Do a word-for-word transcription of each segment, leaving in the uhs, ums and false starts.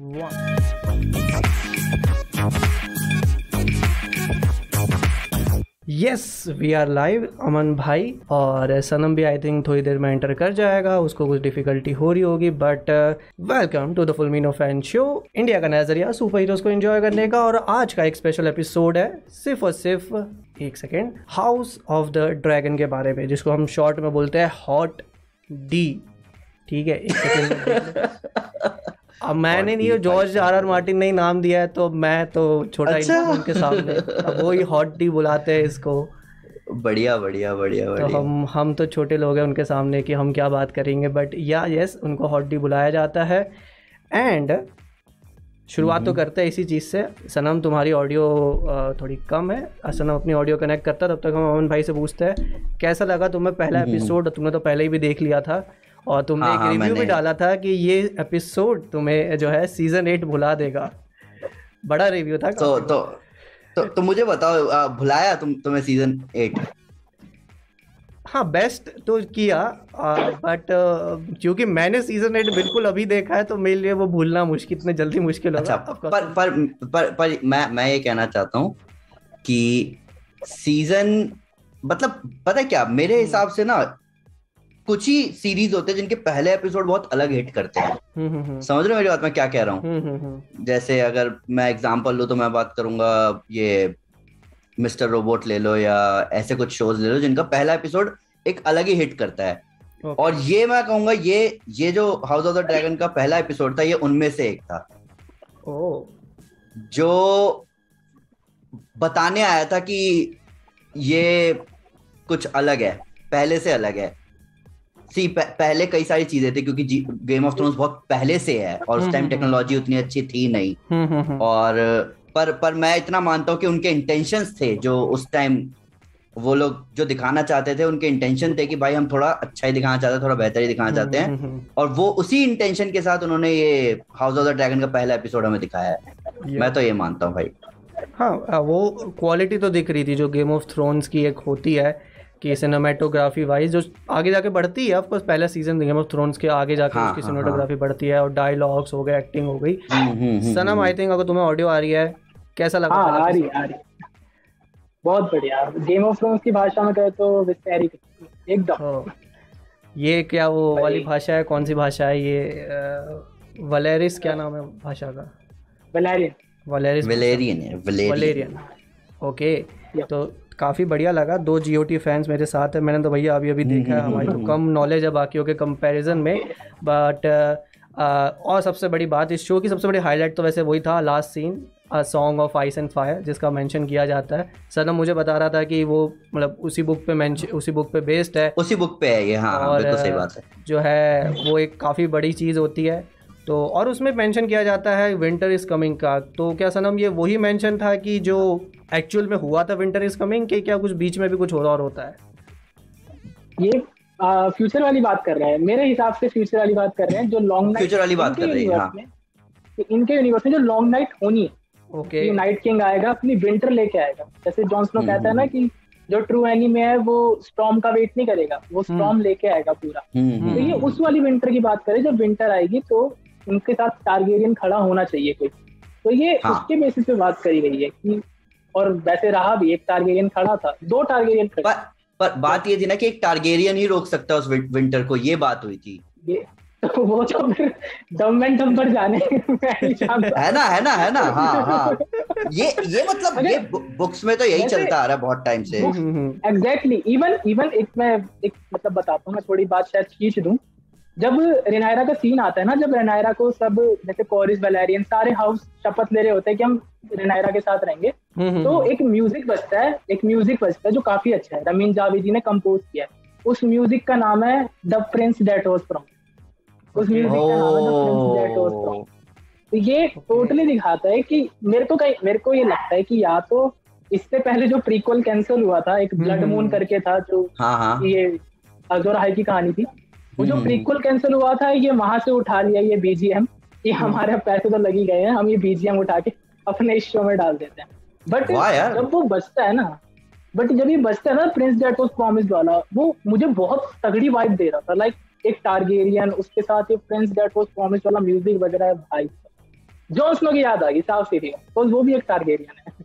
One. Yes we are live. Aman भाई और सनम भी आई थिंक थोड़ी देर में एंटर कर जाएगा, उसको कुछ डिफिकल्टी हो रही होगी, बट वेलकम टू द फुलमीनो फैन शो। इंडिया का नजरिया सुपर हीरोज को एंजॉय करने का, और आज का एक स्पेशल एपिसोड है सिर्फ और सिर्फ एक second house of the dragon के बारे में, जिसको हम शॉर्ट में बोलते हैं हॉट डी। ठीक है, एक सेकेंड अब मैंने नहीं, जॉर्ज आर आर मार्टिन ने नाम दिया है तो मैं तो छोटा ही हूं उनके सामने, अब वो ही हॉट डी बुलाते हैं इसको। बढ़िया बढ़िया बढ़िया बढ़िया। तो हम हम तो छोटे लोग हैं उनके सामने कि हम क्या बात करेंगे, बट या यस उनको हॉट डी बुलाया जाता है। एंड शुरुआत तो करते हैं इसी चीज़ से। सनम तुम्हारी ऑडियो थोड़ी कम है, सनम अपनी ऑडियो कनेक्ट करता है, तब तक हम अमन भाई से पूछते हैं कैसा लगा तुम्हें पहला एपिसोड। तुमने तो पहले ही भी देख लिया था और तुमने हाँ, एक रिव्यू भी डाला था कि ये एपिसोड तुम्हें जो है सीजन एट भुला देगा, बड़ा रिव्यू था। तो तो, तो तो मुझे बताओ आ, भुलाया तुम तुम्हें सीजन एट? हाँ बेस्ट तो किया आ, बट क्योंकि मैंने सीजन एट बिल्कुल अभी देखा है तो मेरे लिए वो भूलना मुश्किल, इतने जल्दी मुश्किल होगा। अच्छा, पर, पर, पर, पर मैं मैं ये कहना चाहता हूँ कि सीजन मतलब पता क्या, मेरे हिसाब से ना कुछ ही सीरीज होते हैं जिनके पहले एपिसोड बहुत अलग हिट करते हैं। समझ रहे हो मेरी बात मैं क्या कह रहा हूँ? जैसे अगर मैं एग्जांपल लूँ तो मैं बात करूंगा ये मिस्टर रोबोट ले लो या ऐसे कुछ शोज ले लो जिनका पहला एपिसोड एक अलग ही हिट करता है। okay. और ये मैं कहूंगा ये ये जो हाउस ऑफ द ड्रैगन का पहला एपिसोड था ये उनमें से एक था। oh. जो बताने आया था कि ये कुछ अलग है, पहले से अलग है। सी पहले कई सारी चीजें थी क्योंकि गेम ऑफ थ्रोन्स बहुत पहले से है और उस टाइम टेक्नोलॉजी उतनी अच्छी थी नहीं, और पर पर मैं इतना मानता हूँ कि उनके इंटेंशंस थे जो उस टाइम वो लोग जो दिखाना चाहते थे, उनके इंटेंशन थे कि भाई हम थोड़ा अच्छा ही दिखाना चाहते हैं, थोड़ा बेहतर ही दिखाना चाहते हैं, और वो उसी इंटेंशन के साथ उन्होंने ये हाउस ऑफ द ड्रैगन का पहला एपिसोड हमें दिखाया है। मैं तो ये मानता हूँ भाई। हाँ वो क्वालिटी तो दिख रही थी जो गेम ऑफ थ्रोन्स की एक होती है कि सिनेमेटोग्राफी वाइज जो आगे जाके बढ़ती है, ऑफकोर्स पहला सीजन गेम ऑफ थ्रोन्स के आगे जाके हाँ, उसकी सिनेमेटोग्राफी हाँ, बढ़ती है और डायलॉग्स हो गए, एक्टिंग हो गई। सनम आई थिंक अगर तुम्हें ऑडियो आ रही है, कैसा लगा? हाँ, आ रही आ रही बहुत बढ़िया। गेम ऑफ थ्रोन्स की भाषा में कहे तो एकदम ये क्या वो वाली भाषा है, कौन सी भाषा है ये, वलेरिस क्या नाम है भाषा का? Valyrian Valyrian Valyrian okay. तो काफ़ी बढ़िया लगा। दो जीओटी फैंस मेरे साथ है, मैंने तो भैया अभी अभी देखा है, हमारी तो कम नॉलेज है बाकियों के कंपैरिजन में, बट और सबसे बड़ी बात इस शो की सबसे बड़ी हाईलाइट तो वैसे वही था last scene song of ice and fire जिसका मेंशन किया जाता है। सनम मुझे बता रहा था कि वो मतलब उसी बुक पे मेंशन उसी बुक पे बेस्ड है, उसी बुक पे है ये। हाँ बिल्कुल सही बात है, जो है वो एक काफ़ी बड़ी चीज़ होती है तो, और उसमें मेंशन किया जाता है विंटर इज़ कमिंग का। तो क्या सनम ये वही मेंशन था कि जो एक्चुअल में हुआ था विंटर इज़ कमिंग, कि क्या कुछ बीच में भी कुछ हो रहा होता है? ये आ, फ्यूचर वाली बात कर रहे हैं मेरे हिसाब से, फ्यूचर वाली बात कर रहे हैं जो लॉन्ग नाइट वाली बात कर रहे हैं। हाँ। इनके यूनिवर्स में जो लॉन्ग नाइट होनी है, ओके नाइट किंग आएगा अपनी विंटर लेके आएगा। जैसे जॉन स्नो कहता है ना कि जो ट्रू एनिमी है वो स्टॉर्म का वेट नहीं करेगा, वो स्टॉर्म लेके आएगा पूरा। तो ये उस वाली विंटर की बात करें, जब विंटर आएगी तो उनके साथ टारगेरियन खड़ा होना चाहिए कोई, तो ये हाँ। उसके बेसिस पे बात करी गई है कि, और वैसे रहा भी, एक टारगेरियन खड़ा था, दो टारगेरियन खड़े। पर, पर बात ये थी ना कि एक टारगेरियन ही रोक सकता है उस विंटर को, ये बात हुई थी। ये तो वो तो फिर दम एंड दम पर जाने है ना है ना है ना हाँ हाँ ये ये मतलब ये बुक्स में तो यही चलता आ रहा है बहुत टाइम से। एग्जैक्टली। इवन इवन एक मैं एक मतलब बताता हूँ, मैं थोड़ी बात शायद खींच दूं। जब रेनायरा का सीन आता है ना, जब रेनायरा को सब जैसे कोरिस वैलेरियन सारे हाउस शपथ ले रहे होते हैं कि हम रेनायरा के साथ रहेंगे, तो एक म्यूजिक बजता है एक म्यूजिक बजता है जो काफी अच्छा है, रमीन जावी जी ने कंपोज किया है। उस म्यूजिक का नाम है the prince that was from. उस म्यूजिक का नाम है the prince that was from. तो ये टोटली दिखाता है कि मेरे को कहीं मेरे को ये लगता है कि या तो इससे पहले जो प्रीक्वल कैंसिल हुआ था, एक ब्लड मून करके था जो ये अजोर हाई की कहानी थी, वो जो प्रीक्वल कैंसिल हुआ था ये वहां से उठा लिया ये बीजीएम, ये हमारे पैसे तो लगी गए हैं, हम ये बीजीएम उठा के अपने इस शो में डाल देते हैं। बट जब वो बजता है ना बट जब ये बजता है ना प्रिंस दैट वाज प्रॉमिस्ड वाला, वो मुझे बहुत तगड़ी वाइब दे रहा था। लाइक एक टारगेरियन, उसके साथ ये प्रिंस दैट वाज प्रॉमिस्ड वाला म्यूजिक बज रहा है भाई, जॉन स्नो की याद आ गई साउथ सीरीज, तो वो भी एक टारगेरियन है।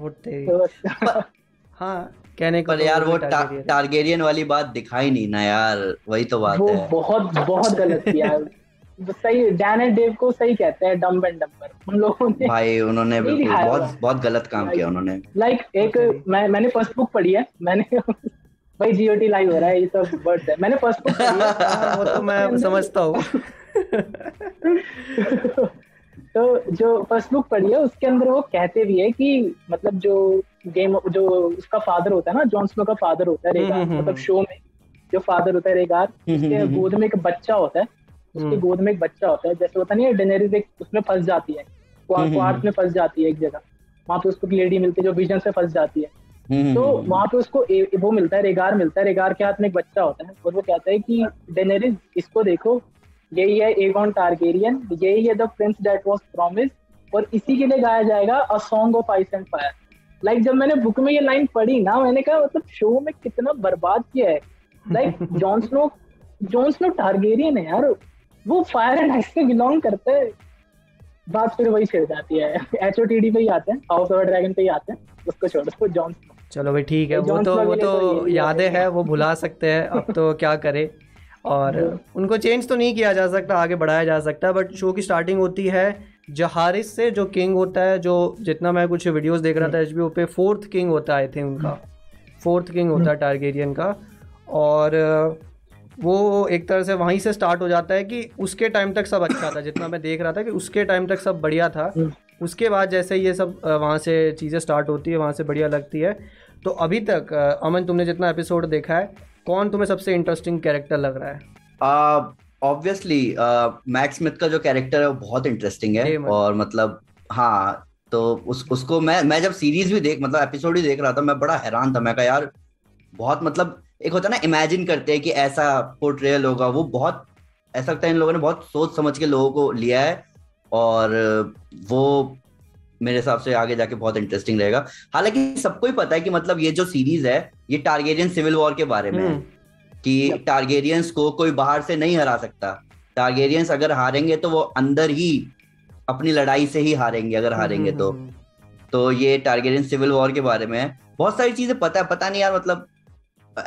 होते तो हाँ कहने को, पर यार वो टारगेरियन वाली बात दिखाई नहीं ना यार, वही तो बात है, बहुत बहुत गलत किया। सही डैन एंड डेव को सही कहते हैं डम्ब एंड डम्बर, उन लोगों ने भाई उन्होंने बहुत बहुत गलत काम किया उन्होंने। लाइक एक मैं मैंने फर्स्ट बुक पढ़ी है, मैंने भाई जीओटी लाइव हो रहा है ये सब वर्ड्स है, मैंने फर्स्ट बुक पढ़ी है वो तो मैं समझता हूँ। तो जो फर्स्ट बुक पढ़ी है उसके अंदर वो कहते भी है कि मतलब जो गेम जो उसका फादर होता है ना, जॉन स्नो का फादर होता है रेगार, मतलब शो में जो फादर होता है रेगार, उसके गोद में एक बच्चा होता है, उसके गोद में एक बच्चा होता है, जैसे होता नहीं है डेनेरिस एक उसमें फंस जाती है, क्वार्ट में फंस जाती है एक जगह, वहां पे उसको एक लेडी मिलती है जो विजन से फंस जाती है, तो वहां पे उसको ए, वो मिलता है रेगार मिलता है, रेगार के हाथ में एक बच्चा होता है और वो कहता है कि डेनेरिस इसको देखो, यही है एगॉन टारगेरियन, यही है the prince that was promised, और इसी के लिए गाया जाएगा a song of ice and fire. Like जब मैंने बुक में ये लाइन पढ़ी ना, मैंने कहा मतलब शो में कितना बर्बाद किया है। Like Jon Snow Jon Snow Targaryen है यार, वो फायर एंड आइस से बिलोंग करता है। बात फिर वही छिड़ जाती है, एचओटीडी पे ही आते हैं, हाउस ऑफ ड्रैगन पे ही आते हैं, उसको छोड़ो जॉन स्नो। चलो भाई ठीक है, वो तो वो तो यादें हैं, वो भुला सकते हैं अब, तो क्या करे, और उनको चेंज तो नहीं किया जा सकता, आगे बढ़ाया जा सकता। बट शो की स्टार्टिंग होती है जहारिस से, जो किंग होता है, जो जितना मैं कुछ वीडियोस देख रहा था एचबीओ पे फोर्थ किंग होता है आई थिंक, उनका फोर्थ किंग होता है टारगेरियन का, और वो एक तरह से वहीं से स्टार्ट हो जाता है कि उसके टाइम तक सब अच्छा था, जितना मैं देख रहा था कि उसके टाइम तक सब बढ़िया था, उसके बाद जैसे ये सब वहाँ से चीज़ें स्टार्ट होती है, वहाँ से बढ़िया लगती है। तो अभी तक अमन तुमने जितना एपिसोड देखा है, कौन तुम्हें सबसे इंटरेस्टिंग कैरेक्टर लग रहा है? ऑब्वियसली मैक्स स्मिथ का जो कैरेक्टर है वो बहुत इंटरेस्टिंग है, और मतलब हाँ, तो उस उसको मैं मैं जब सीरीज भी देख मतलब एपिसोड ही देख रहा था, मैं बड़ा हैरान था, मैं कहा यार बहुत मतलब एक होता है ना इमेजिन करते हैं कि ऐसा पोर्ट्रेयल होगा, वो बहुत ऐसा लगता है इन लोगों ने बहुत सोच समझ के लोगों को लिया है, और वो मेरे हिसाब से आगे जाके बहुत इंटरेस्टिंग रहेगा। हालांकि सबको ही पता है कि मतलब ये जो सीरीज है ये टारगेरियन सिविल वॉर के बारे में है, कि टारगेरियंस को कोई बाहर से नहीं हरा सकता, टारगेरियंस अगर हारेंगे तो वो अंदर ही अपनी लड़ाई से ही हारेंगे, अगर हारेंगे तो तो ये टारगेरियन सिविल वॉर के बारे में है। बहुत सारी चीजें पता है, पता नहीं यार मतलब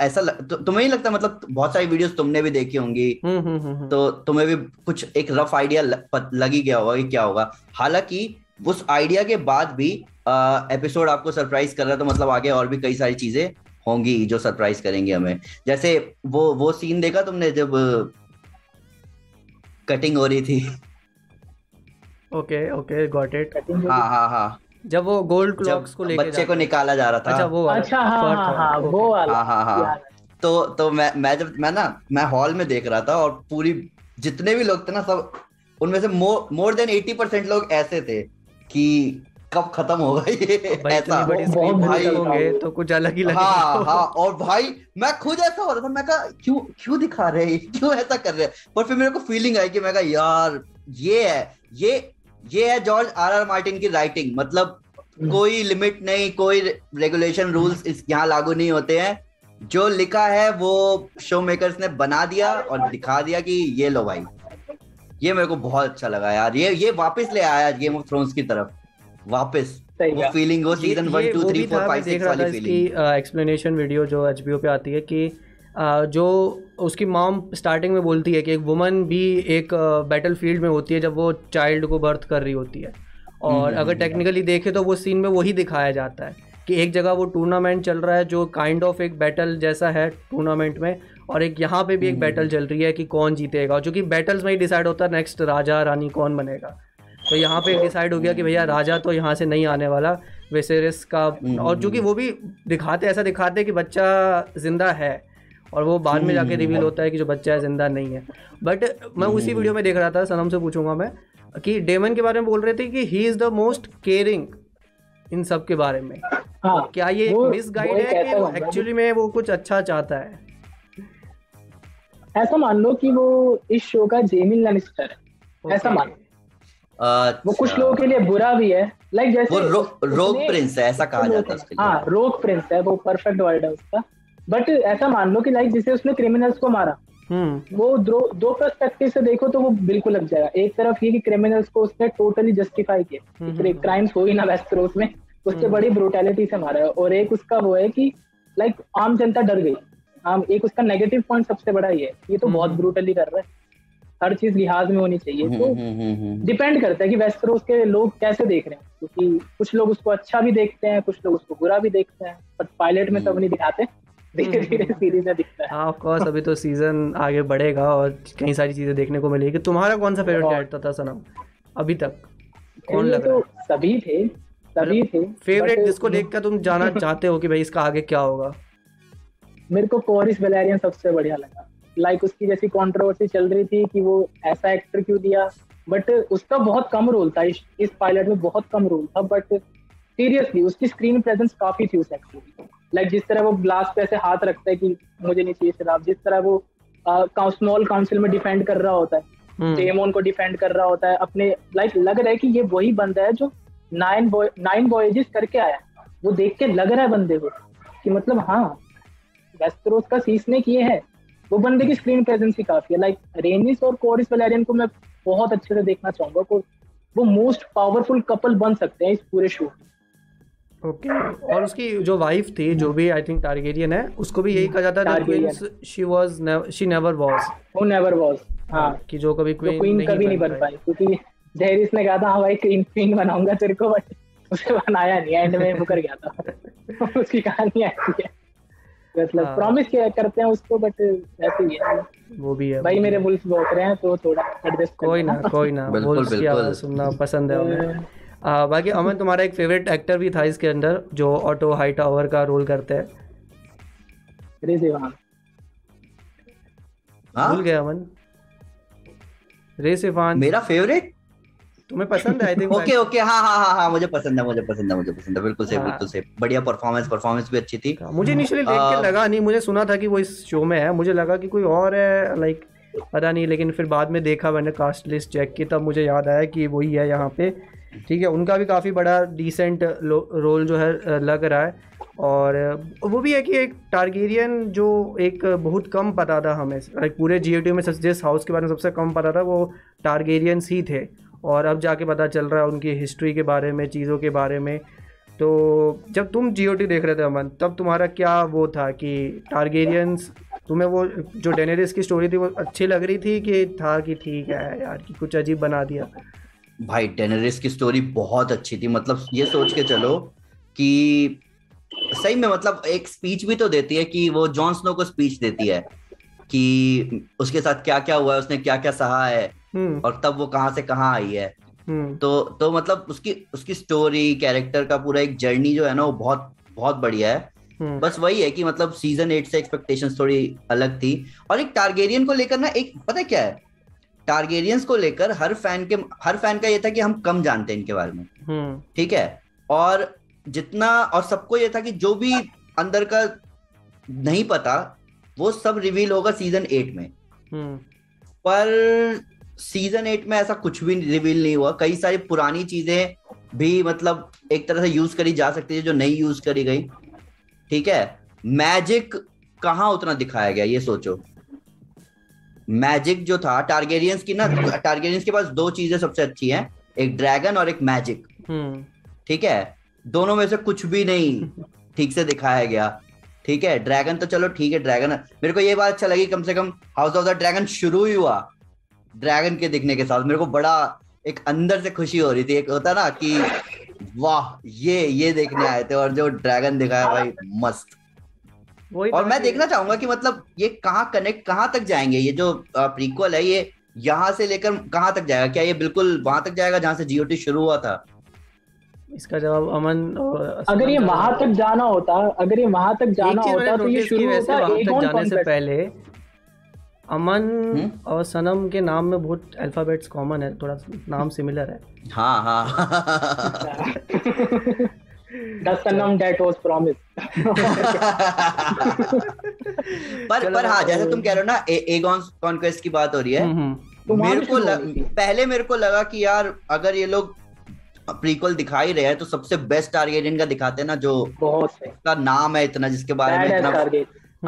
ऐसा लग, तु, तुम्हें ही लगता मतलब बहुत सारी वीडियोस तुमने भी देखी होंगी, तो तुम्हें भी कुछ एक रफ आइडिया लग ही गया होगा कि क्या होगा। हालांकि उस आइडिया के बाद भी आ, एपिसोड आपको सरप्राइज कर रहा है, तो मतलब आगे और भी कई सारी चीजें होंगी जो सरप्राइज करेंगी हमें। जैसे वो वो सीन देखा तुमने जब कटिंग हो रही थी? Okay okay got it. हाँ हाँ हाँ, जब वो गोल्ड क्लॉक्स को लेके बच्चे को निकाला जा रहा था। अच्छा वो अच्छा हाँ हाँ हाँ वो हाँ हाँ हाँ। तो तो मैं मैं जब मैं ना मैं हॉल में देख रहा था, और पूरी जितने भी लोग थे ना सब, उनमें से मोर देन अस्सी परसेंट लोग ऐसे थे कि कब खत्म होगा ये, ऐसा बहुत भाई होंगे तो कुछ अलग ही लगेगा। हाँ हाँ, और भाई मैं खुद ऐसा हो रहा था, मैं कहा क्यों क्यों दिखा रहे हैं, क्यों ऐसा कर रहे हैं, पर फिर मेरे को फीलिंग आई कि मैं कहा यार ये है ये ये है जॉर्ज आर आर मार्टिन की राइटिंग, मतलब कोई लिमिट नहीं, कोई रेगुलेशन रूल्स इस यहाँ लागू नहीं होते हैं, जो लिखा है वो शो मेकर्स ने बना दिया और दिखा दिया कि ये लो भाई। ये मेरे को बहुत अच्छा लगा यार, ये ये वापस ले आया गेम ऑफ थ्रोन्स की तरफ वापस, वो फीलिंग वो season one two three four five six वाली फीलिंग। एक्सप्लेनेशन वीडियो जो एचबीओ पे आती है कि uh, जो उसकी मॉम स्टार्टिंग में बोलती है कि एक वुमन भी एक बैटल uh, फील्ड में होती है जब वो चाइल्ड को बर्थ कर रही होती है, और अगर टेक्निकली देखे तो वो सीन में वही दिखाया जाता है कि एक जगह वो टूर्नामेंट चल रहा है जो काइंड ऑफ एक बैटल जैसा है टूर्नामेंट में, और एक यहाँ पे भी एक बैटल चल रही है कि कौन जीतेगा, जो कि बैटल्स में ही डिसाइड होता है नेक्स्ट राजा रानी कौन बनेगा। तो यहाँ पे डिसाइड हो गया कि भैया राजा तो यहाँ से नहीं आने वाला, वेसेरिस का, और जो कि वो भी दिखाते ऐसा दिखाते कि बच्चा जिंदा है, और वो बाद में जाके रिवील होता है कि जो बच्चा है जिंदा नहीं है। बट मैं उसी वीडियो में देख रहा था, सनम से पूछूंगा मैं कि डेमन के बारे में बोल रहे थे कि he is the most caring इन सब के बारे में। हाँ, क्या ये मिस गाइड है कि एक्चुअली में वो कुछ अच्छा चाहता है? ऐसा मान लो कि वो इस शो का जेमी लैनिस्टर है, ऐसा मान लो। वो कुछ लोगों के लिए बुरा भी है, लाइक जैसे वो रोग प्रिंस है ऐसा कहा जाता है। हाँ रोग प्रिंस है, वो परफेक्ट वर्ड है उसका। बट ऐसा मान लो कि लाइक जैसे उसने क्रिमिनल्स को मारा वो दो दो पर्सपेक्टिव से देखो तो वो बिल्कुल लग जाएगा। एक तरफ ये कि क्रिमिनल्स को उसने टोटली जस्टिफाई किया, क्राइम्स हो ही ना वेस्टरोस में, उससे बड़ी ब्रूटैलिटी से मारा है। और एक उसका वो है कि लाइक आम जनता डर गई, आम एक उसका नेगेटिव पॉइंट सबसे बड़ा ये है, ये तो बहुत ब्रूटली कर रहा है, हर चीज लिहाज में होनी चाहिए। तो डिपेंड करता है कि वेस्टरोस के लोग कैसे देख रहे हैं, क्योंकि कुछ लोग उसको अच्छा भी देखते हैं, कुछ लोग उसको बुरा भी देखते हैं, पर पायलट में तब नहीं दिखाते, धीरे धीरे सीरीज में दिखता है। हाँ ऑफ कोर्स, अभी तो सीजन आगे बढ़ेगा और कई सारी चीजें देखने को मिलेगी। तुम्हारा कौन सा फेवरेट कैरेक्टर था सनम अभी तक? कौन लग रहा है? सभी थे, सभी थे फेवरेट, जिसको देखकर तुम जाना चाहते हो कि भाई इसका आगे क्या होगा। मेरे को कोरिस वेलारियन सबसे बढ़िया लगा। लाइक उसकी जैसी कंट्रोवर्सी चल रही थी कि वो ऐसा एक्टर क्यों दिया, बट उसका बहुत कम रोल था इस, इस पायलट में बहुत कम रोल था, बट सीरियसली उसकी स्क्रीन प्रेजेंस काफी थी उस एक्टर की। लाइक जिस तरह वो ग्लास पे ऐसे हाथ रखता है कि मुझे नहीं चाहिए शराब, जिस तरह वो स्मॉल काउंसिल में डिफेंड कर रहा होता है, डेमोन को डिफेंड कर रहा होता है अपने, लाइक लग रहा है कि ये वही बंदा है जो नाइन नाइन वॉयेजेस करके आया। वो देख के लग रहा है बंदे को कि मतलब हाँ वेस्टरोस का सीसने किए है। वो बंदे की स्क्रीन प्रेजेंस ही काफी है। लाइक रेनिस और कोरिस वेलारियन को मैं बहुत अच्छे से देखना चाहूंगा, वो मोस्ट पावरफुल कपल बन सकते हैं इस पूरे शो में। Okay okay. और उसकी जो वाइफ थी, जो भी आई थिंक टारगेरियन है, उसको भी यही कहा जाता था queen, she was never, she never was, वो नेवर वाज, हां कि जो कभी क्वीन नहीं, कभी नहीं बन पाई, क्योंकि जेरिस ने कहा था हां भाई क्वीन क्वीन बनाऊंगा तेरे को, बट उसे बनाया नहीं, एंड में वो कर गया था। उसकी कहानी ऐसी है, मतलब प्रॉमिस किया करते हैं उसको बट ऐसे ही है। वो भी है भाई, मेरे वुल्फ भौंक रहे हैं तो थोड़ा एडजस्ट कर, कोई ना कोई ना, बिल्कुल बिल्कुल सुनना पसंद है हमें। आ, बाकी अमन, तुम्हारा एक फेवरेट एक्टर भी था इसके अंदर जो ऑटो हाइटावर का रोल करते हैं। रिज इवान, भूल गया अमन, रिज इवान मेरा फेवरेट। तुम्हें पसंद है? ओके ओके, हाँ हाँ हाँ मुझे पसंद है, मुझे पसंद है, मुझे पसंद है, बिल्कुल सही बिल्कुल सही। बढ़िया परफॉर्मेंस, परफॉर्मेंस भी अच्छी थी। मुझे इनिशियली देख के लगा नहीं, मुझे सुना था कि वो इस शो में है, मुझे लगा कि कोई और है लाइक पता नहीं, लेकिन फिर बाद में देखा मैंने कास्ट लिस्ट चेक की, तब मुझे याद आया कि वही है यहाँ पे। ठीक है, उनका भी काफ़ी बड़ा डिसेंट रोल जो है लग रहा है, और वो भी है कि एक टारगेरियन जो एक बहुत कम पता था हमें, लाइक पूरे जी ओ टी में जिस हाउस के बारे में सबसे कम पता था वो टारगेरियंस ही थे, और अब जाके पता चल रहा है उनकी हिस्ट्री के बारे में, चीज़ों के बारे में। तो जब तुम जी ओ टी देख रहे थे अमन, तब तुम्हारा क्या वो था कि टारगेरियंस, तुम्हें वो जो डेनेरिस की स्टोरी थी वो अच्छी लग रही थी कि था कि ठीक है यार कि कुछ अजीब बना दिया? भाई डेनेरिस की स्टोरी बहुत अच्छी थी, मतलब ये सोच के चलो कि सही में, मतलब एक स्पीच भी तो देती है कि वो जॉन स्नो को स्पीच देती है कि उसके साथ क्या क्या हुआ है, उसने क्या क्या सहा है और तब वो कहाँ से कहाँ आई है। तो तो मतलब उसकी उसकी स्टोरी, कैरेक्टर का पूरा एक जर्नी जो है ना वो बहुत बहुत बढ़िया है। बस वही है कि मतलब सीजन एट से एक्सपेक्टेशंस थोड़ी अलग थी। और एक टारगेरियन को लेकर ना, एक पता है क्या है, टारगेरियंस को लेकर हर फैन के हर फैन का ये था कि हम कम जानते हैं इनके बारे में, ठीक है, और जितना और सबको ये था कि जो भी अंदर का नहीं पता वो सब रिवील होगा सीजन एट में। पर सीजन एट में ऐसा कुछ भी रिवील नहीं हुआ, कई सारी पुरानी चीजें भी मतलब एक तरह से यूज करी जा सकती है जो नहीं यूज करी गई। ठीक है, मैजिक कहाँ उतना दिखाया गया ये सोचो। मैजिक जो था टारगेरियंस की ना, टारगेरियंस के पास दो चीजें सबसे अच्छी हैं, एक ड्रैगन और एक मैजिक, ठीक है, दोनों में से कुछ भी नहीं ठीक से दिखाया गया। ठीक है, ड्रैगन तो चलो ठीक है, ड्रैगन मेरे को ये बात अच्छा लगी कम से कम हाउस ऑफ द ड्रैगन शुरू ही हुआ ड्रैगन के दिखने के साथ, मेरे को बड़ा एक अंदर से खुशी हो रही थी, एक होता ना कि वाह ये ये देखने आए थे, और जो ड्रैगन दिखाया भाई मस्त। और मैं देखना चाहूंगा कि मतलब ये कहाँ कनेक्ट, कहाँ तक जाएंगे, ये जो प्रीक्वल है ये यहाँ से लेकर कहाँ तक जाएगा, क्या ये बिल्कुल वहां तक जाएगा जहां से जीओटी शुरू हुआ था? इसका जवाब अमन, अगर ये वहां तक जाना होता, अगर ये वहां तक जाना होता तो ये शुरू होता एगोन जाने से पहले। अमन और सनम के नाम में बहुत अल्फाबेट्स कॉमन है, थोड़ा नाम सिमिलर है। हाँ हाँ पर पर हाँ, जैसे तुम कह रहे हो ना एगोन कॉन्क्वेस्ट की बात हो रही है, मेरे को लग, पहले मेरे को लगा कि यार अगर ये लोग प्रीक्वल दिखा ही रहे हैं तो सबसे बेस्ट टारगेरियन का दिखाते हैं ना, जो उसका नाम है इतना, जिसके बारे में इतना,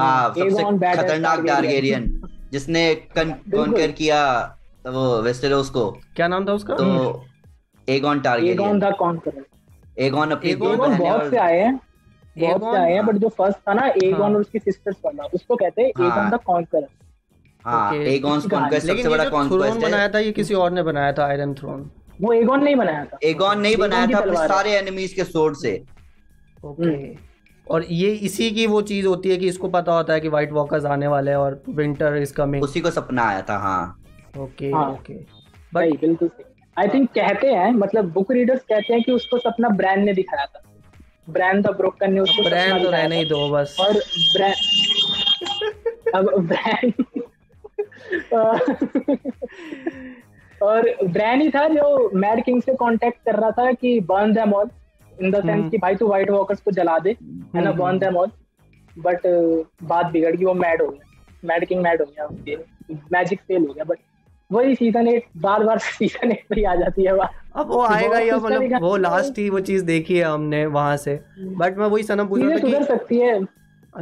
हाँ सबसे खतरनाक टारगेरियन जिसने कॉन्कर किया वो वेस्टेरोस को, क्या नाम था उसका? तो Aegon Targaryen, Aegon the conqueror. Aegon अपनी दो बहनें बहुत से आए हैं, बहुत से आए हैं, बट जो फर्स्ट था ना एगॉन और उसकी सिस्टर्स वाला, उसको कहते हैं एगॉन द कॉन्करर। हां एगॉन्स कॉन्क्वेस्ट सबसे बड़ा कॉन्क्वेस्ट है। बनाया था ये किसी और ने बनाया था आयरन थ्रोन, वो एगॉन नहीं बनाया था, एगॉन नहीं बनाया था अपने सारे एनिमीज के स्वॉर्ड से। ओके, और ये इसी की वो चीज होती है कि इसको पता होता है कि व्हाइट वॉकर्स आने वाले हैं और विंटर इज कमिंग, उसी को सपना आया था। हां ओके ओके, बट बिल्कुल आई थिंक कहते हैं, मतलब बुक रीडर्स कहते हैं कि उसको सपना ब्रैन ने दिखाया था, ब्रैन द ब्रोकन ने उसको ब्रैन तो रहने ही दो बस। और ब्रैन अब ब्रैन और ब्रैन ही था जो मैड किंग से कांटेक्ट कर रहा था कि burn them all, in the sense कि भाई तू व्हाइट वॉकर्स को जला दे है ना, बर्न देम ऑल। बट बात बिगड़ गई, वो मैड हो गया, मैड किंग मैड हो गया, उसके मैजिक फेल हो गया। बट वही सीजन एट बार बार सीजन एट पे आ जाती है, अब वो आएगा ही, मतलब वो लास्ट ही वो चीज देखी है हमने वहां से। बट मैं वही सनम पूछ रहा था कि सुधर सकती है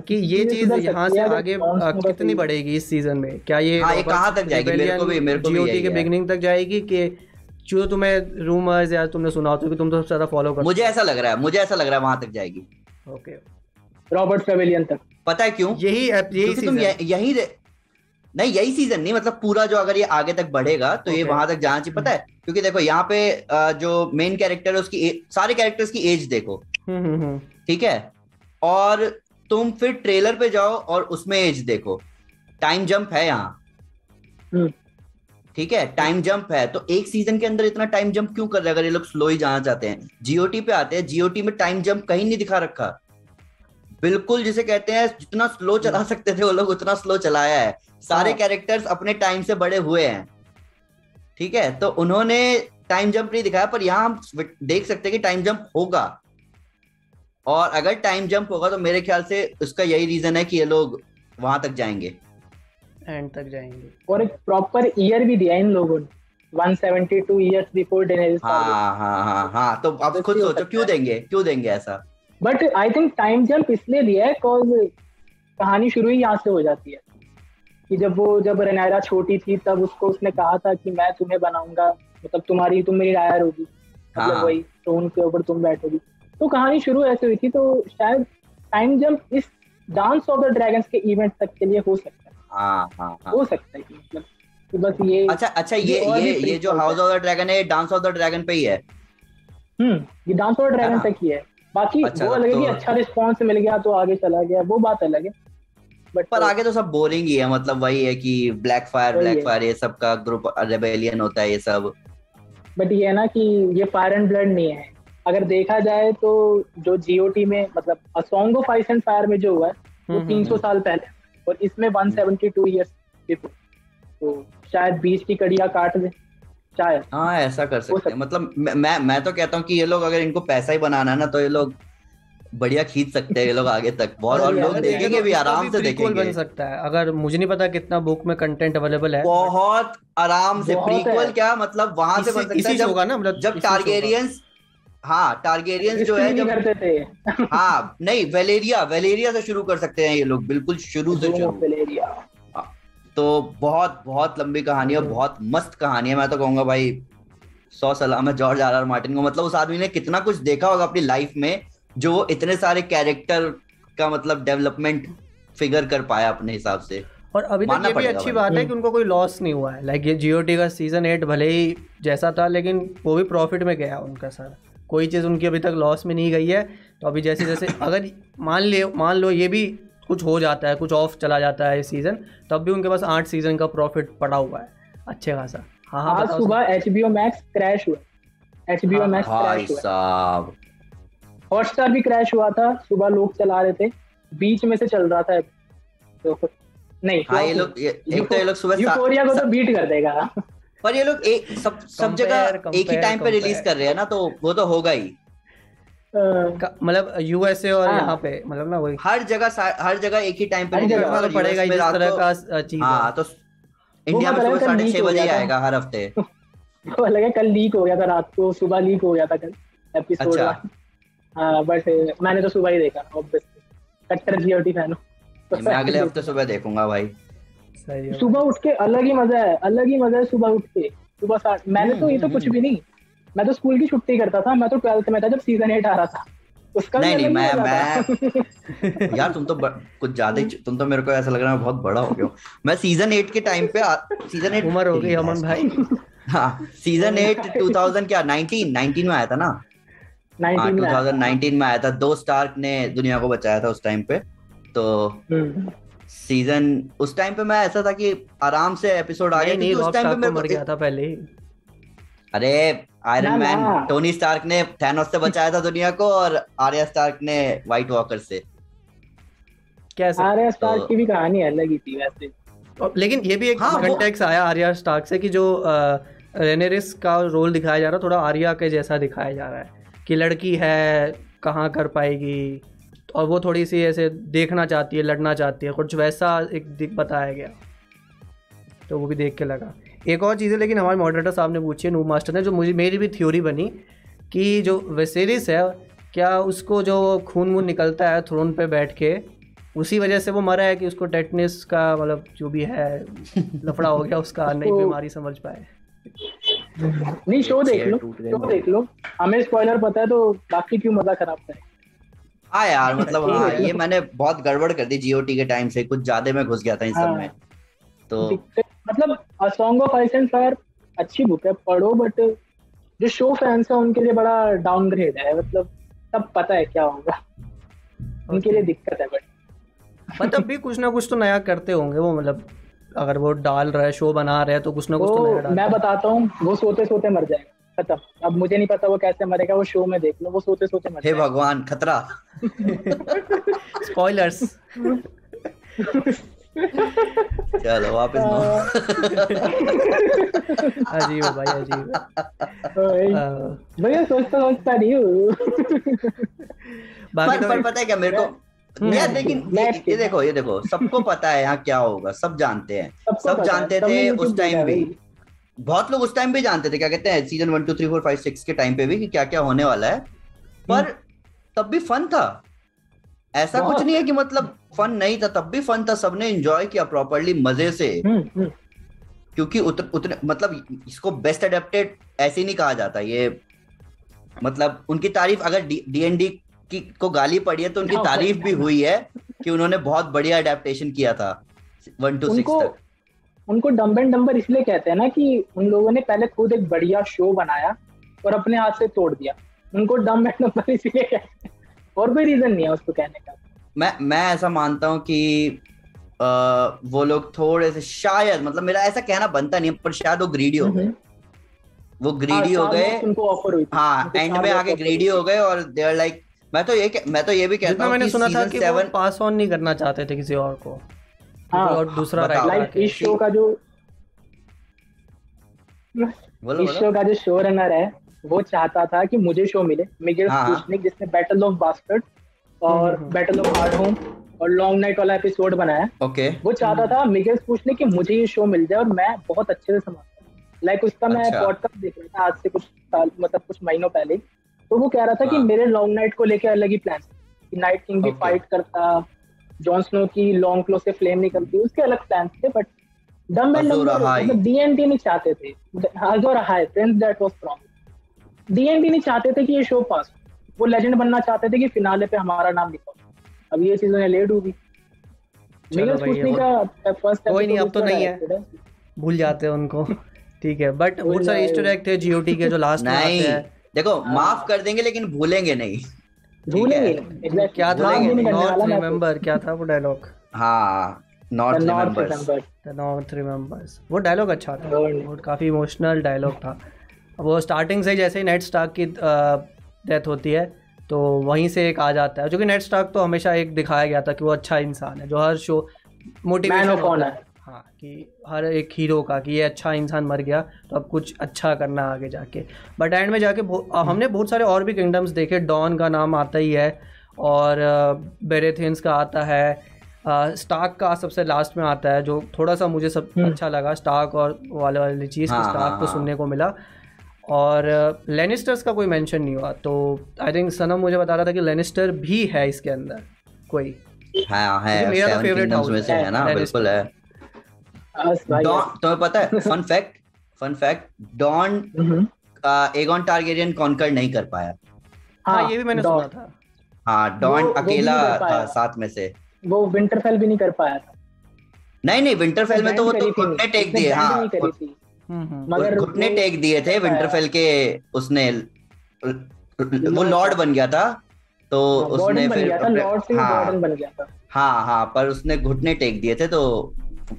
कि ये चीज यहाँ से आगे कितनी बढ़ेगी इस सीजन में, क्या ये कहाँ तक जाएगी? मेरे को भी मेरे को जीओटी के बिगिनिंग तक जाएगी कि जो तुम्हें रूमर्स या तुमने सुना हो कि तुम तो सबसे ज्यादा फॉलो कर, मुझे ऐसा लग रहा है, मुझे ऐसा लग रहा है वहां तक जाएगी। ओके, रॉबर्ट पेवेलियन तक, पता है क्यों? यही यही तुम यही नहीं, यही सीजन नहीं, मतलब पूरा जो अगर ये आगे तक बढ़ेगा तो okay. ये वहां तक जाना चाहिए, पता है क्योंकि देखो यहाँ पे जो मेन कैरेक्टर है उसकी सारे कैरेक्टर्स की एज देखो, ठीक है, और तुम फिर ट्रेलर पे जाओ और उसमें एज देखो, टाइम जंप है यहाँ, ठीक है, टाइम जंप है। तो एक सीजन के अंदर इतना टाइम जंप क्यों कर रहे हैं अगर ये लोग स्लो ही जाना चाहते हैं? जीओटी पे आते हैं, जीओटी में टाइम जंप कहीं नहीं दिखा रखा, बिल्कुल जिसे कहते हैं जितना स्लो चला सकते थे वो लोग उतना स्लो चलाया है, सारे कैरेक्टर्स अपने टाइम से बड़े हुए हैं, ठीक है, तो उन्होंने टाइम जंप नहीं दिखाया। पर यहाँ हम देख सकते हैं कि टाइम जंप होगा, और अगर टाइम जंप होगा तो मेरे ख्याल से उसका यही रीजन है कि ये लोग वहां तक जाएंगे, एंड तक जाएंगे। और एक प्रॉपर ईयर भी दिया इन लोगों ने, one seventy two years before Daenerys. हाँ हाँ हाँ हाँ, तो अब खुद सोचो क्यों देंगे, क्यों देंगे ऐसा? But I think time jump इसलिए दिया है बिकॉज कहानी शुरू ही यहाँ से हो जाती है कि जब वो जब रेनायरा छोटी थी तब उसको उसने कहा था कि मैं तुम्हें बनाऊंगा, मतलब तुम्हारी तुम मेरी रायर होगी, मतलब वही स्टोन के ऊपर तुम बैठोगी, तो कहानी शुरू ऐसे हुई थी। तो शायद टाइम जंप इस डांस ऑफ द ड्रैगन्स के इवेंट तक के लिए हो सकता है। हाँ हाँ हो सकता है कि मतलब कि बस ये अच्छा अच्छा ये ये ये जो हाउस ऑफ द ड्रैगन है डांस ऑफ द ड्रैगन पे ही है। हम्म, ये डांस ऑफ द ड्रैगन तक ही है, बाकी अच्छा, वो अलग है कि अच्छा रिस्पॉन्स मिल गया तो आगे चला गया, वो बात अलग है। बट पर तो, आगे तो सब बोरिंग ही है, मतलब वही है कि ब्लैक फायर ब्लैक फायर ये सब का ग्रुप रेबेलियन होता है ये सब। बट ये है ना कि ये फायर एंड ब्लड नहीं है, अगर देखा जाए तो जो जीओटी में मतलब a song of ice and fire में जो हुआ है वो तीन सौ साल पहले और इसमें one seventy two years before, तो शायद बीच की कड़ियां काट दे शायद। हाँ ऐसा कर सकते हैं, मतलब मैं मैं तो कहता हूँ कि ये लोग अगर इनको पैसा ही बनाना है ना तो ये लोग बढ़िया खींच सकते हैं ये लोग आगे तक बहुत, और लोग देखेंगे भी आराम से, देखेंगे बन सकता है। अगर मुझे नहीं पता कितना बुक में कंटेंट अवेलेबल है, बहुत आराम से प्रीक्वल क्या मतलब वहां से बन सकता है, होगा ना मतलब जब टारगेरियंस, हाँ टारगेरियंस जो है जब करते थे, हाँ नहीं वेलेरिया वेलेरिया से शुरू कर सकते हैं ये लोग, बिल्कुल शुरू से शुरू वेलेरिया। तो बहुत बहुत लंबी कहानी है, बहुत मस्त कहानी है, मैं तो कहूंगा भाई सौ सलाम है जॉर्ज आर आर मार्टिन को, मतलब उस आदमी ने कितना कुछ देखा होगा अपनी लाइफ में जो वो इतने सारे कैरेक्टर का मतलब डेवलपमेंट फिगर कर पाया अपने हिसाब से। और अभी तक ये भी अच्छी बात है कि उनको कोई लॉस नहीं हुआ है, लाइक ये जीओटी का सीजन एट भले ही जैसा था लेकिन वो भी प्रॉफिट में गया उनका सारा, कोई चीज़ उनकी अभी तक लॉस में नहीं गई है। तो अभी जैसे जैसे अगर मान ले मान लो ये भी कुछ हो जाता है, कुछ ऑफ चला जाता है इस सीज़न, तब भी उनके पास आठ सीज़न का प्रॉफिट पड़ा हुआ है अच्छे खासा। हाँ हाँ, सुबह एचबीओ मैक्स क्रैश हुआ, एचबीओ मैक्स क्रैश हुआ, हॉटस्टार भी क्रैश हुआ था, सुबह लोग चला रहे थे, बीच में से चल रहा था तो नहीं। हाँ ये लोग एक तो ये लोग सुबह यूफोरिया को तो बीट कर देगा, पर ये लोग एक सब सब जगह एक ही टाइम पे रिलीज कर रहे हैं ना, तो वो तो होगा ही, मतलब यूएसए और यहाँ पे मतलब ना वही हर जगह हर जगह एक ही टाइम पे रिलीज पड़ेगा इस तरह का चीज। हाँ तो इंडिया में सुबह साढ़े छह बजे आएगा हर हफ्ते। लगा कल लीक हो गया था, रात को सुबह लीक हो गया था कल एपिसोड। हाँ बट मैंने तो सुबह ही देखा, ऑब्वियसली कट्टर जीओटी फैन हूँ, मैं अगले हफ्ते सुबह देखूंगा भाई। सही है। सुबह उठ के अलग ही मजा है, अलग ही मजा है सुबह उठ के। सुबह सात मैंने तो ये तो कुछ भी नहीं, मैं तो स्कूल की छुट्टी करता था, मैं तो ट्वेल्थ में था जब सीजन एट आ रहा था। उसका नहीं नहीं मैं मैं यार तुम तो कुछ ज्यादा ही, तुम तो मेरे को ऐसा लग रहा है बहुत बड़ा हो गया। मैं सीजन एट के टाइम पे सीजन एट उम्र हो गई अमन भाई। हाँ सीजन एट दो हज़ार क्या नाइनटीन नाइनटीन में आया था ना, हाँ दो हज़ार उन्नीस में आया था। दो स्टार्क ने दुनिया को बचाया था उस टाइम पे। तो सीजन उस टाइम पे मैं ऐसा था कि आराम से एपिसोड आ गया। उस टाइम पे मैं मर गया था पहले ही। अरे आयरन मैन टोनी स्टार्क ने थैनोस से बचाया था दुनिया को, और आर्या स्टार्क ने व्हाइट वॉकर से। कैसे आर्या स्टार्क तो... की भी कहानी अलग ही थी वैसे। लेकिन ये भी एक कंटेक्स्ट हाँ, वो... आया आर्या स्टार्क से कि जो रेनेरिस का रोल दिखाया जा रहा है थोड़ा आर्या के जैसा दिखाया जा रहा है कि लड़की है कहाँ कर पाएगी, और वो थोड़ी सी ऐसे देखना चाहती है, लड़ना चाहती है, कुछ वैसा एक दिख बताया गया, तो वो भी देख के लगा। एक और चीज़ है लेकिन हमारे मॉडरेटर साहब ने पूछी है नूब मास्टर ने, जो मुझे मेरी भी थ्योरी बनी कि जो वेसेरिस है क्या उसको जो खून वून निकलता है थ्रोन पे बैठ के उसी वजह से वो मरा है कि उसको टेटनेस का मतलब जो भी है लफड़ा हो गया उसका, नई बीमारी समझ पाए नहीं। शो देख लो, शो देख लो, हमें स्पॉइलर पता है तो बाकी क्यों मजा खराब करें। हाँ यार मतलब हाँ ये मैंने बहुत गड़बड़ कर दी जीओटी के टाइम से, कुछ ज्यादा मैं घुस गया था इन सब में। तो मतलब a song of ice and fire अच्छी बुक है, पढ़ो, बट जो शो फैंस हैं उनके लिए बड़ा डाउनग्रेड है। मतलब सब पता है क्या होगा, उनके लिए दिक्कत है, बट मतलब भी कुछ ना कुछ तो नया करते होंगे वो। मतलब अगर वो डाल रहा है, शो बना रहा है, तो कुछ ना कुछ तो नया डाल। मैं बताता हूँ, वो सोते सोते मर जाएगा, खत्म। अब मुझे नहीं पता वो कैसे मरेगा, वो शो में देख लो, वो सोते सोते मर जाएगा। हे भगवान, खतरा, स्पॉयलर्स। चलो वापस अजीब भाई, अजीब भैया, सोचता सोचता नहीं हूँ। बाकी पर पता है क्या मेरे को यार, लेकिन ये देखो ये देखो सबको पता है यहाँ क्या होगा, सब जानते हैं, सब जानते थे उस टाइम भी। बहुत लोग उस टाइम भी जानते थे, क्या कहते हैं, season one two three four five six के टाइम पे भी कि क्या क्या होने वाला है, पर तब भी फन था। ऐसा कुछ नहीं है कि मतलब फन नहीं था, तब भी फन था, सबने एंजॉय किया प्रॉपर्ली मजे से। हुँ, क्योंकि उतने उतने मतलब इसको बेस्ट एडेप्टेड ऐसे नहीं कहा जाता। ये मतलब उनकी तारीफ, अगर डीएनडी की को गाली पड़ी है तो उनकी तारीफ भी हुई है कि उन्होंने बहुत बढ़िया एडेप्टेशन किया था वन टू सिक्स तक। उनको डम्ब एंड डम्बर इसलिए कहते हैं ना कि उन लोगों ने पहले खुद एक बढ़िया शो बनाया और अपने हाथ से तोड़ दिया, उनको डम्ब एंड डम्बर इसलिए कहते हैं, और कोई रीजन नहीं है उसको कहने का। मैं मैं ऐसा मानता हूँ कि आ, वो लोग थोड़े से शायद, मतलब मेरा ऐसा कहना बनता नहीं, पर शायद वो ग्रीडी हो गए, वो ग्रीडी हो गए उनको ऑफर हुई। हाँ, एंड में आके ग्रीडी हो गए और दे आर लाइक। मैं तो ये मैं तो ये भी कहता हूँ, मैंने सुना था कि वो पास ऑन नहीं करना चाहते थे किसी और को। हाँ, और दूसरा लाइक इस शो का जो इस शो का जो शो रनर है वो चाहता था कि मुझे शो मिले, मिगेल स्पुचनिक, जिसने बैटल ऑफ बास्टर्ड और बैटल ऑफ हार्ड होम और लॉन्ग नाइट वाला एपिसोड बनाया। ओके, वो चाहता था मिगेल स्पुचनिक कि मुझे ये शो मिल जाए और मैं बहुत अच्छे से समझता हूँ। लाइक उसका मैं पॉडकास्ट देख रहा था आज से कुछ साल, मतलब कुछ महीनों पहले, तो वो कह रहा था कि मेरे लॉन्ग नाइट को लेकर अलग ही प्लान, कि नाइट किंग भी फाइट करता, जॉन स्नो की लॉन्ग क्लो से फ्लेम निकलती, उसके अलग प्लान थे। But dumb and dumber DND नहीं चाहते थे, डीएनडी नहीं चाहते थे कि ये शो पास हो, वो लेजेंड बनना चाहते थे कि फिनाले पे हमारा नाम लिखा। अब ये चीज उन्हें लेट होगी। कोई नहीं, अब तो नहीं है, भूल जाते हैं उनको, ठीक है। बट बहुत सारे ईस्टर एग थे जीओटी के जो लास्ट में आते हैं, देखो माफ कर देंगे लेकिन भूलेंगे नहीं, भूलेंगे क्या था, नॉर्थ रिमेंबर क्या था वो डायलॉग। हाँ, नॉर्थ रिमेंबर्स, नॉर्थ रिमेंबर्स, वो डायलॉग अच्छा था, काफी इमोशनल डायलॉग था वो। स्टार्टिंग से जैसे ही नेड स्टार्क की डेथ होती है तो वहीं से एक आ जाता है, जो कि नेड स्टार्क तो हमेशा एक दिखाया गया था कि वो अच्छा इंसान है, जो हर शो मोटिवेशन है। हाँ, कि हर एक हीरो का कि ये अच्छा इंसान मर गया तो अब कुछ अच्छा करना आगे जाके। बट एंड में जाके हमने बहुत सारे और भी किंगडम्स देखे, डॉन का नाम आता ही है और बेरेथिन्स का आता है, स्टार्क का सबसे लास्ट में आता है, जो थोड़ा सा मुझे सब अच्छा लगा, स्टार्क और वाले वाली चीज़ स्टार्क को सुनने को मिला। और लेनिस्टर्स uh, का कोई मेंशन नहीं हुआ, तो आई थिंक सनम मुझे बता रहा था कि लेनिस्टर भी है इसके अंदर कोई। हाँ, है, मेरा फेवरेट हाउस में से है ना, बिल्कुल है। तुम्हें पता है fun fact fun fact don Aegon Targaryen conquer नहीं कर पाया। हाँ ये भी मैंने सुना था। हाँ डॉन अकेला था साथ में से, वो विंटरफेल भी नहीं कर पाया था। नहीं नहीं विंटरफेल में तो वो तो घुटने टेक दिए। हाँ मगर घुटने टेक दिए थे विंटरफेल के, उसने वो लॉर्ड बन गया था तो उसने फिर हाँ हाँ हाँ पर उसने घुटने टेक दिए थे तो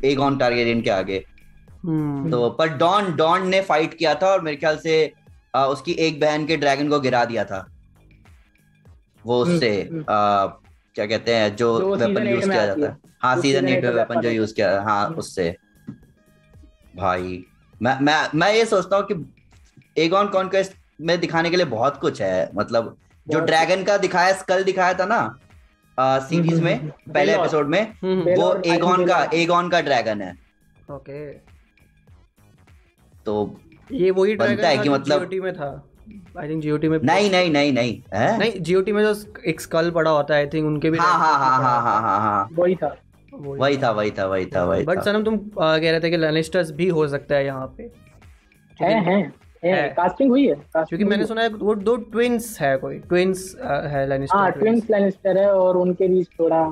एगॉन टारगेरियन के आगे। तो पर डॉन डॉन ने फाइट किया था और मेरे ख्याल से आ, उसकी एक बहन के ड्रैगन को गिरा दिया था वो उससे आ, क्या कहते हैं जो वेपन यूज किया जाता है। हाँ सीजन एट में वेपन जो यूज किया हाँ उससे। भाई मैं मैं मैं ये सोचता हूँ कि एगॉन कॉन्क्वेस्ट में दिखाने के लिए बहुत कुछ है, मतलब जो ड्रैगन का दिखाया स्कल दिखाया था ना सीरीज में पहले एपिसोड में, वो एगॉन का एगॉन का ड्रैगन है। ओके तो ये वही ड्रैगन है कि मतलब जीओटी में था आई थिंक। जीओटी में नहीं नहीं नहीं नहीं है नहीं जीओटी में जो एक स्कल बड़ा होता है आई थिंक उनके भी। हां हां हां हां हां हां वही था वही था वही था वही था वही। बट सनम तुम कह रहे थे कि लैनिस्टर्स भी हो सकता है यहाँ पे है है कास्टिंग हुई है क्योंकि मैंने सुना है वो दो ट्विंस है कोई ट्विंस है लैनिस्टर। हां ट्विंस लैनिस्टर है और उनके बीच थोड़ा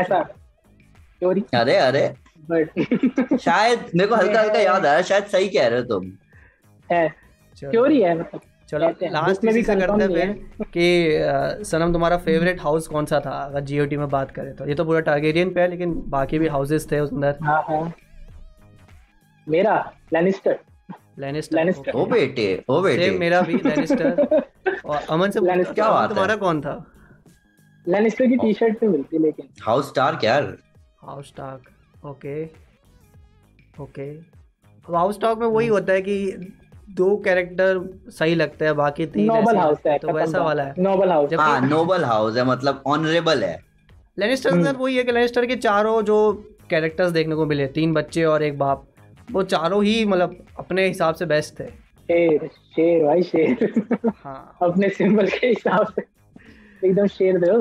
ऐसा स्टोरी। अरे अरे बट शायद मेरे को हल्का हल्का याद आ रहा है, शायद सही कह रहे हो तुम है स्टोरी है। चलो लास्ट में भी करते हैं कि सनम तुम्हारा फेवरेट हाउस कौन सा था अगर जीओटी में बात करें तो? ये तो पूरा टारगेरियन पे है लेकिन बाकी भी हाउसेस थे उसमें। हां हां मेरा लैनिस्टर लैनिस्टर ओ बेटे ओ बेटे मेरा भी लैनिस्टर। और अमन से क्या बात है तुम्हारा कौन था? लैनिस्टर की टी-शर्ट पे मिलती लेकिन हाउस स्टार्क यार। House Stark okay okay. अब हाउस स्टार्क में वही होता है कि दो कैरेक्टर सही लगते हैं बाकी तीन नोबल हाउस है तो वैसा वाला है नोबल हाउस। हां नोबल हाउस है मतलब ऑनरेबल है। लैनिस्टर में वही है कि लैनिस्टर के चारों जो कैरेक्टर्स देखने को मिले तीन बच्चे और एक बाप वो चारों ही मतलब अपने हिसाब से बेस्ट थे। शेर शेर भाई शेर। हाँ अपने सिंबल के हिसाब से एकदम शेर दो।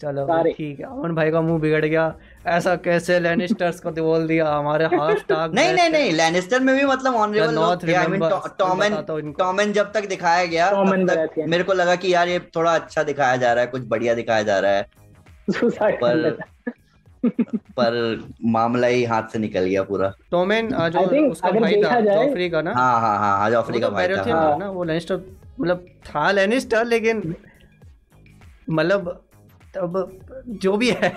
चलो ठीक है अमन भाई का मुंह बिगड़ गया ऐसा कैसे लैनिस्टर्स को बोल दिया हमारे हाउस स्टार्क। नहीं नहीं नहीं लैनिस्टर में भी मतलब ऑनरेबल लोग थे। आई मीन टॉमन टॉमन जब तक दिखाया गया तब तक मेरे को लगा कि यार ये थोड़ा अच्छा दिखाया जा रहा है कुछ बढ़िया दिखाया जा रहा है पर पर मामला ही हाथ से निकल गया पूरा। टॉमेन जो उसका भाई था जॉफ्री का ना। हां हां हां जॉफ्री का भाई था ना वो लैनिस्टर मतलब था लैनिस्टर लेकिन मतलब तब जो भी है।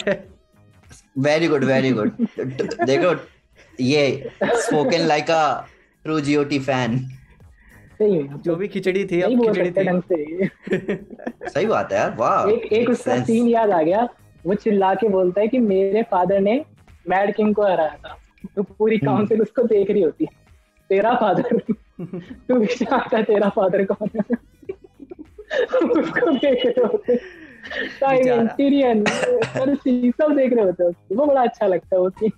वेरी गुड वेरी गुड देखो ये spoken like a true GOT fan. जो भी खिचड़ी थी अब खिचड़ी थी सही बात है यार। वाह एक एक उसका सीन याद आ गया वो चिल्ला के बोलता है कि मेरे फादर ने मैड किंग को हराया था तो पूरी काउंसिल उसको देख रही होती तेरा फादर तू भी जानता तेरा फादर कौन है उसको देख रहे होते टाइमेंटीरियन पर सब देख रहे होते उसको वो बड़ा अच्छा लगता है उसकी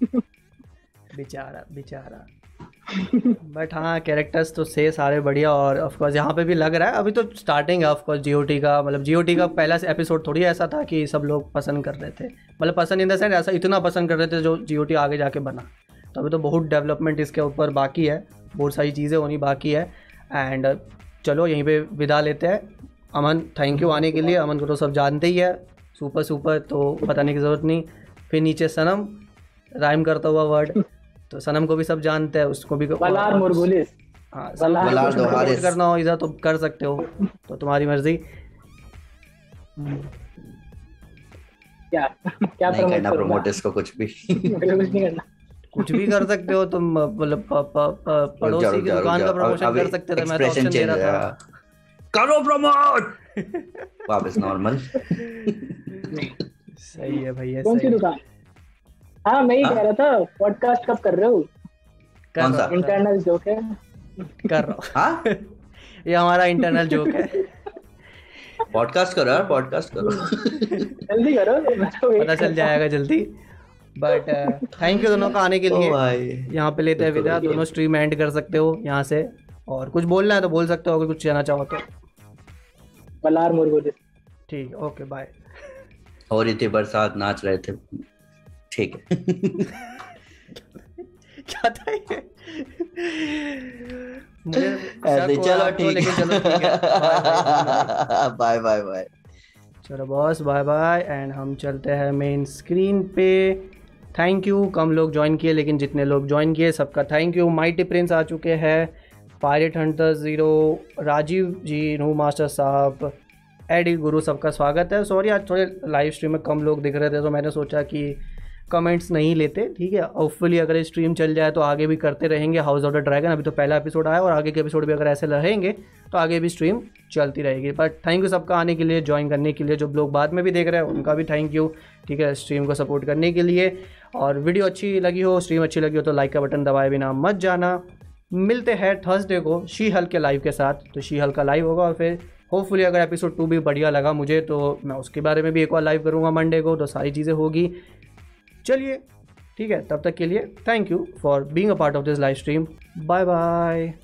बेचारा बेचारा। बट हाँ कैरेक्टर्स तो से सारे बढ़िया और ऑफकोर्स यहाँ पे भी लग रहा है अभी तो स्टार्टिंग है ऑफकोर्स जीओटी का मतलब जीओटी का पहला एपिसोड थोड़ी ऐसा था कि सब लोग पसंद कर रहे थे मतलब पसंद इन द सेंस ऐसा इतना पसंद कर रहे थे जो जीओटी आगे जाके बना। तो अभी तो बहुत डेवलपमेंट इसके ऊपर बाकी है बहुत सारी चीज़ें होनी बाकी है। एंड चलो यहीं पर विदा लेते हैं। अमन थैंक यू आने के लिए। अमन को तो सब जानते ही है सुपर सुपर तो बताने की ज़रूरत नहीं। फिर नीचे सनम राइम करता हुआ वर्ड तो सनम को भी सब जानते हैं उसको भी बलार मुरगुलिस। हाँ सपोर्ट करना हो इधर तो कर सकते हो तो तुम्हारी मर्जी। क्या क्या नहीं करना प्रमोट इसको कुछ भी कुछ नहीं करना कुछ भी कर सकते हो तुम मतलब पड़ोसी की दुकान का प्रमोशन कर सकते थे। मैं तो ऑप्शन दे रहा था करो प्रमोट वापस नॉर्मल। सही है भैया कौन सी दुकान? हाँ मैं ही कह रहा था पॉडकास्ट कब कर रहे हो? कौन सा इंटरनल जोक है कर रहा हूँ। हाँ ये हमारा इंटरनल जोक है। पॉडकास्ट करो यार पॉडकास्ट करो जल्दी करो पता चल जाएगा जल्दी। बट थैंक यू दोनों का आने के लिए। यहाँ पे लेते हैं विदा। दोनों स्ट्रीम एंड कर सकते हो यहाँ से और कुछ बोलना है तो बोल सकते हो अगर कुछ कहना चाहो तो। बलार मुर्गुलिस ठीक ओके बाय। हो रही थी बरसात नाच रहे थे ठीक है। क्या था ये? मुझे चलो ठीक है, बाय बाय बाय, चलो बॉस बाय बाय। एंड हम चलते हैं मेन स्क्रीन पे। थैंक यू, कम लोग ज्वाइन किए लेकिन जितने लोग ज्वाइन किए सबका थैंक यू। माइटी प्रिंस आ चुके हैं, pirate Hunter zero, Rajiv ji, नू मास्टर साहब, एडी गुरु, सबका स्वागत है। सॉरी आज थोड़े लाइव स्ट्रीम में कम लोग दिख रहे थे तो मैंने सोचा कि कमेंट्स नहीं लेते, ठीक है। होपफुली अगर स्ट्रीम चल जाए तो आगे भी करते रहेंगे। हाउस ऑफ द ड्रैगन अभी तो पहला एपिसोड आया और आगे के एपिसोड भी अगर ऐसे रहेंगे तो आगे भी स्ट्रीम चलती रहेगी। बट थैंक यू सबका आने के लिए, ज्वाइन करने के लिए। जो लोग बाद में भी देख रहे हैं उनका भी थैंक यू, ठीक है, स्ट्रीम को सपोर्ट करने के लिए। और वीडियो अच्छी लगी हो, स्ट्रीम अच्छी लगी हो तो लाइक का बटन दबाए बिना मत जाना। मिलते हैं थर्सडे को शी हल्क के लाइव के साथ, तो शी हल्क का लाइव होगा और फिर होपफुली अगर एपिसोड टू भी बढ़िया लगा मुझे तो मैं उसके बारे में भी एक और लाइव करूँगा मंडे को, तो सारी चीज़ें होगी। चलिए ठीक है, तब तक के लिए thank you for being a part of this live stream, bye bye.